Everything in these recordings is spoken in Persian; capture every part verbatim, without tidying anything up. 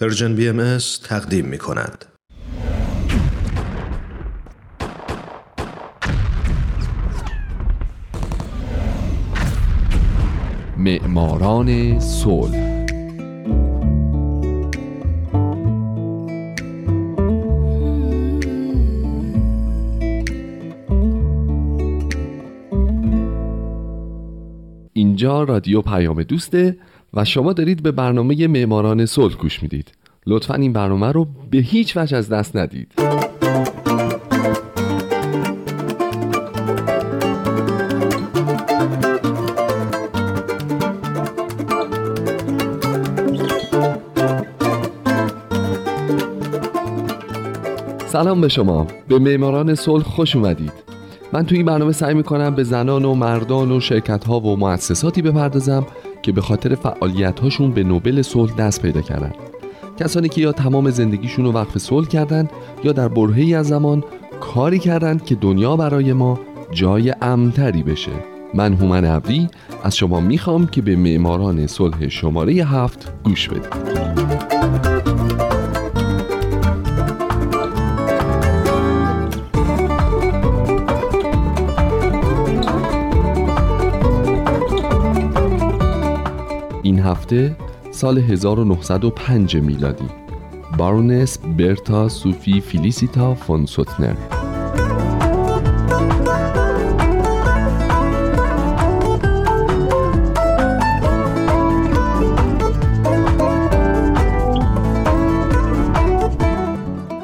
پرژن بی ام اس تقدیم می کند. معماران صلح. اینجا رادیو پیام دوسته و شما دارید به برنامه معماران صلح گوش میدید. لطفاً این برنامه رو به هیچ وجه از دست ندید. سلام به شما، به معماران صلح خوش اومدید. من تو این برنامه سعی میکنم به زنان و مردان و شرکت‌ها و مؤسساتی بپردازم که به خاطر فعالیت‌هاشون به نوبل صلح دست پیدا کردن. کسانی که یا تمام زندگیشون رو وقف صلح کردن یا در برهه‌ای از زمان کاری کردند که دنیا برای ما جای امن‌تری بشه. من هومن عبدی از شما میخوام که به معماران صلح شماره هفت گوش بدید. این هفته سال هزار و نهصد و پنج میلادی، بارونس برتا سوفی فیلیسیتا فون سوتنر.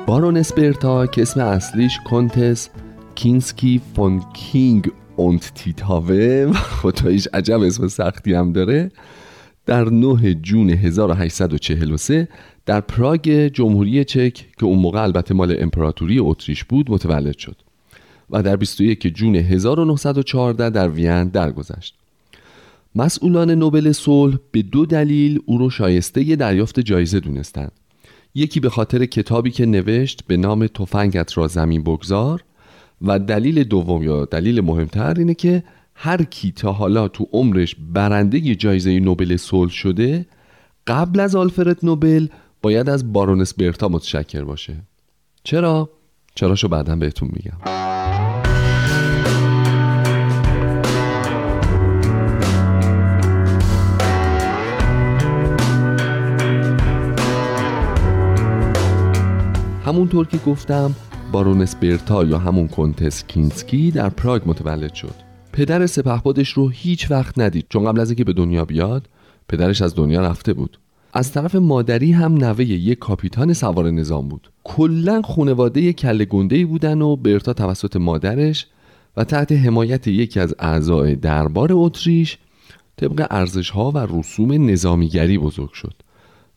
بارونس برتا که اسم اصلیش کنتس کینسکی فون کینگ اونت تیتاوه، خداییش عجب اسم سختی هم داره، در نه جون هزار و هشتصد و چهل و سه در پراگ جمهوری چک که اون موقع البته مال امپراتوری اتریش بود متولد شد و در بیست و یکم جون هزار و نهصد و چهارده در وین درگذشت. مسئولان نوبل صلح به دو دلیل او رو شایسته دریافت جایزه دونستند. یکی به خاطر کتابی که نوشت به نام تفنگت را زمین بگذار و دلیل دوم یا دلیل مهمتر اینه که هر کی تا حالا تو عمرش برنده جایزه نوبل صلح شده قبل از آلفرد نوبل باید از بارونس برتا متشکر باشه. چرا؟ چراشو بعداً بهتون میگم. همونطور که گفتم بارونس برتا یا همون کنتس کینسکی در پراگ متولد شد. پدر سپهبادش رو هیچ وقت ندید چون قبل از اینکه به دنیا بیاد پدرش از دنیا رفته بود. از طرف مادری هم نوه یک کاپیتان سوار نظام بود. کلا خانواده کله گنده‌ای بودن و برتا توسط مادرش و تحت حمایت یکی از اعضای دربار اتریش طبق ارزش‌ها و رسوم نظامیگری بزرگ شد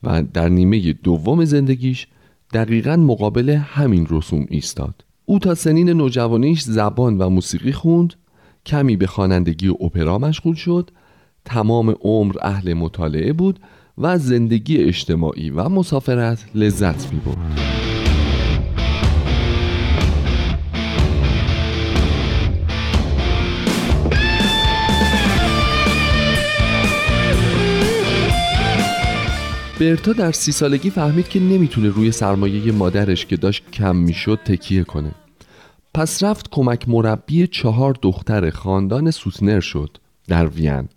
و در نیمه دوم زندگیش دقیقاً مقابل همین رسوم ایستاد. او تا سنین نوجوانیش زبان و موسیقی خوند، کمی به خوانندگی و اپرا مشغول شد، تمام عمر اهل مطالعه بود و زندگی اجتماعی و مسافرت لذت می‌برد. برتا در سی سالگی فهمید که نمیتونه روی سرمایه مادرش که داشت کم میشد تکیه کنه. پس رفت کمک مربی چهار دختر خاندان سوتنر شد در وین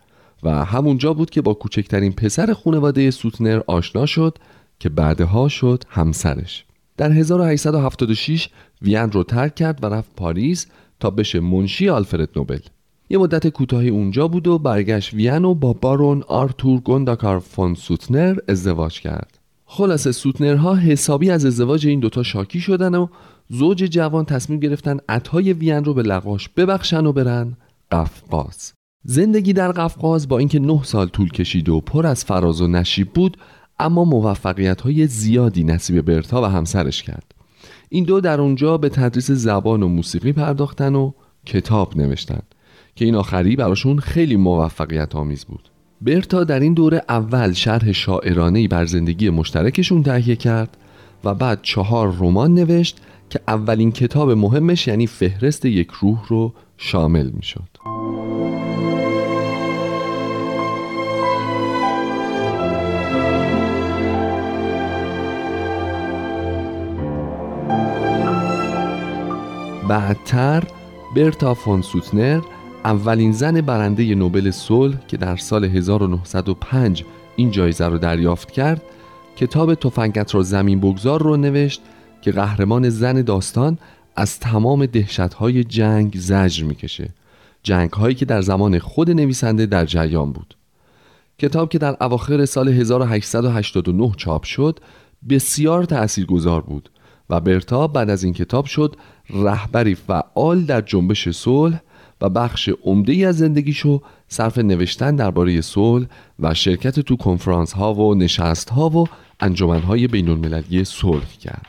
و همونجا بود که با کوچکترین پسر خانواده سوتنر آشنا شد که بعدها شد همسرش. در هزار و هشتصد و هفتاد و شش وین رو ترک کرد و رفت پاریس تا بشه منشی آلفرد نوبل. یه مدت کوتاهی اونجا بود و برگشت وین و با بارون آرتور گونداکار فون سوتنر ازدواج کرد. خلاصه سوتنرها حسابی از ازدواج این دوتا شاکی شدن و زوج جوان تصمیم گرفتن عطای وین رو به لقاش ببخشن و برن قفقاز. زندگی در قفقاز با اینکه نه سال طول کشید و پر از فراز و نشیب بود، اما موفقیت‌های زیادی نصیب برتا و همسرش کرد. این دو در اونجا به تدریس زبان و موسیقی پرداختن و کتاب نوشتن که این آخری براشون خیلی موفقیت آمیز بود. برتا در این دوره اول شرح شاعرانه‌ای بر زندگی مشترکشون تهیه کرد و بعد چهار رمان نوشت که اولین کتاب مهمش یعنی فهرست یک روح رو شامل می شد. بعدتر برتا فون سوتنر، اولین زن برنده نوبل صلح که در سال هزار و نهصد و پنج این جایزه رو دریافت کرد، کتاب تفنگت را زمین بگذار رو نوشت که قهرمان زن داستان از تمام دهشت‌های جنگ زجر می‌کشه، جنگ‌هایی که در زمان خود نویسنده در جریان بود. کتاب که در اواخر سال هزار و هشتصد و هشتاد و نه چاپ شد، بسیار تأثیرگذار بود و برتا بعد از این کتاب شد رهبری فعال در جنبش صلح و بخش عمده‌ای از زندگیشو صرف نوشتن درباره صلح و شرکت تو کنفرانس ها و نشست ها و انجمن های بین المللی صلح کرد.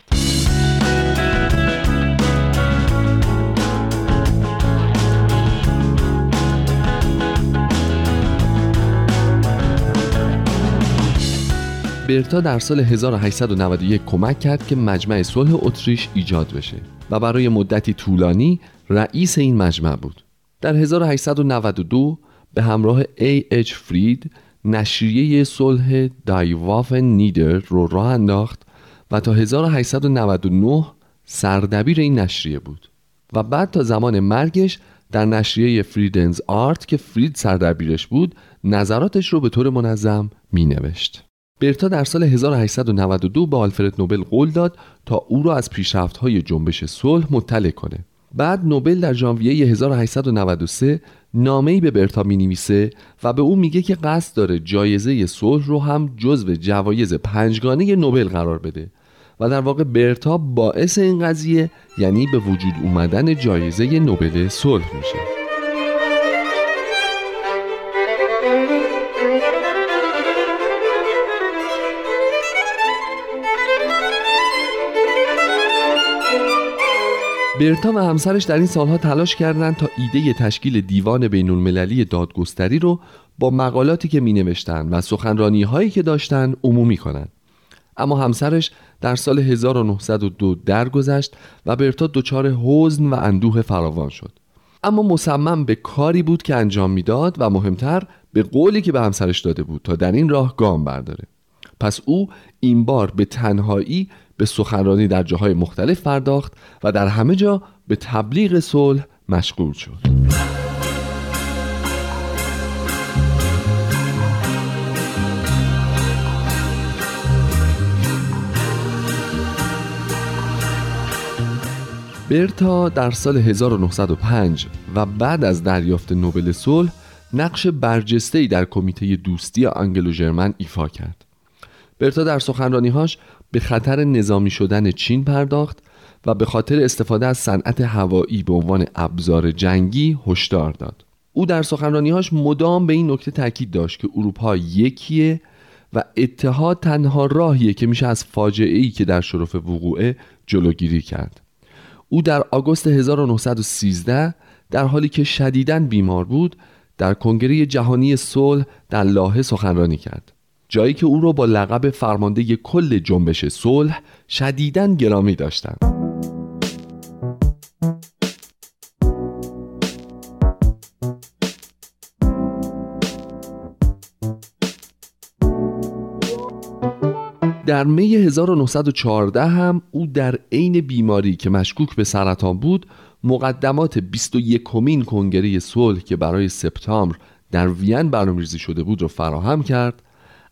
برتا در سال هزار و هشتصد و نود و یک کمک کرد که مجمع صلح اتریش ایجاد بشه و برای مدتی طولانی رئیس این مجمع بود. در هزار و هشتصد و نود و دو به همراه ای اچ فرید نشریه صلح Die Waffen nieder رو راه انداخت و تا هزار و هشتصد و نود و نه سردبیر این نشریه بود و بعد تا زمان مرگش در نشریه Friedens-Warte که فرید سردبیرش بود نظراتش رو به طور منظم می نوشت. برتا در سال هزار و هشتصد و نود و دو به آلفرد نوبل قول داد تا او را از پیشرفت‌های جنبش صلح مطلع کنه. بعد نوبل در ژانویه هزار و هشتصد و نود و سه نامه‌ای به برتا می‌نویسه و به او میگه که قصد داره جایزه صلح رو هم جزو جوایز پنجگانه نوبل قرار بده و در واقع برتا باعث این قضیه یعنی به وجود اومدن جایزه نوبل صلح میشه. برتا و همسرش در این سالها تلاش کردند تا ایده تشکیل دیوان بین المللی دادگستری رو با مقالاتی که می نوشتن و سخنرانی هایی که داشتن عمومی کنند. اما همسرش در سال هزار و نهصد و دو درگذشت و برتا دچار حزن و اندوه فراوان شد. اما مصمم به کاری بود که انجام میداد و مهمتر به قولی که به همسرش داده بود تا در این راه گام برداره. پس او این بار به تنهایی به سخنرانی در جاهای مختلف پرداخت و در همه جا به تبلیغ صلح مشغول شد. برتا در سال هزار و نهصد و پنج و بعد از دریافت نوبل صلح نقش برجسته‌ای در کمیته دوستی آنگلو-ژرمن ایفا کرد. برتا در سخنرانی‌هاش به خطر نظامی شدن چین پرداخت و به خاطر استفاده از صنعت هوایی به عنوان ابزار جنگی هشدار داد. او در سخنرانی‌هاش مدام به این نکته تاکید داشت که اروپا یکیه و اتحاد تنها راهیه که میشه از فاجعه‌ای که در شرف وقوعه جلوگیری کرد. او در آگوست هزار و نهصد و سیزده در حالی که شدیداً بیمار بود در کنگره جهانی صلح در لاهه سخنرانی کرد، جایی که او را با لقب فرمانده کل جنبش صلح شدیداً گرامی داشتند. در می هزار و نهصد و چهارده هم او در عین بیماری که مشکوک به سرطان بود، مقدمات بیست و یکمین کنگره صلح که برای سپتامبر در وین برنامه‌ریزی شده بود را فراهم کرد.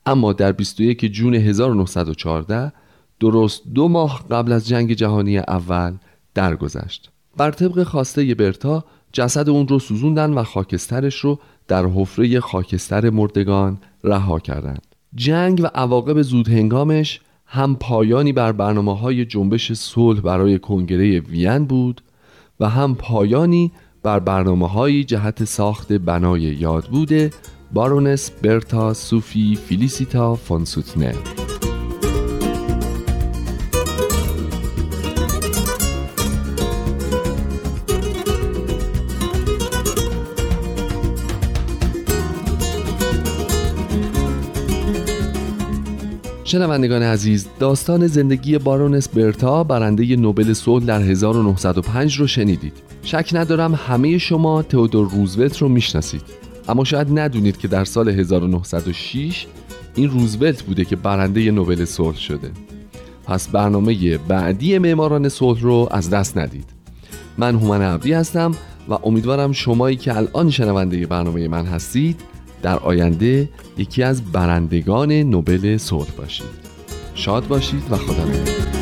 اما در بیست و یکم جون هزار و نهصد و چهارده درست دو ماه قبل از جنگ جهانی اول درگذشت. بر طبق خواسته برتا جسد اون رو سوزوندن و خاکسترش رو در حفره خاکستر مردگان رها کردند. جنگ و عواقب زودهنگامش هم پایانی بر برنامه‌های جنبش صلح برای کنگره وین بود و هم پایانی بر برنامه‌های جهت ساخت بنای یاد بوده بارونس برتا سوفی فیلیسیتا فون سوتنر. شنوندگان عزیز، داستان زندگی بارونس برتا برنده نوبل صلح در هزار و نهصد و پنج رو شنیدید. شک ندارم همه شما تئودور روزولت رو میشناسید، اما شاید ندونید که در سال هزار و نهصد و شش این روزولت بوده که برنده نوبل صلح شده. پس برنامه بعدی معماران صلح رو از دست ندید. من هومن عبدی هستم و امیدوارم شمایی که الان شنونده برنامه من هستید در آینده یکی از برندگان نوبل صلح باشید. شاد باشید و خدا نگهدار.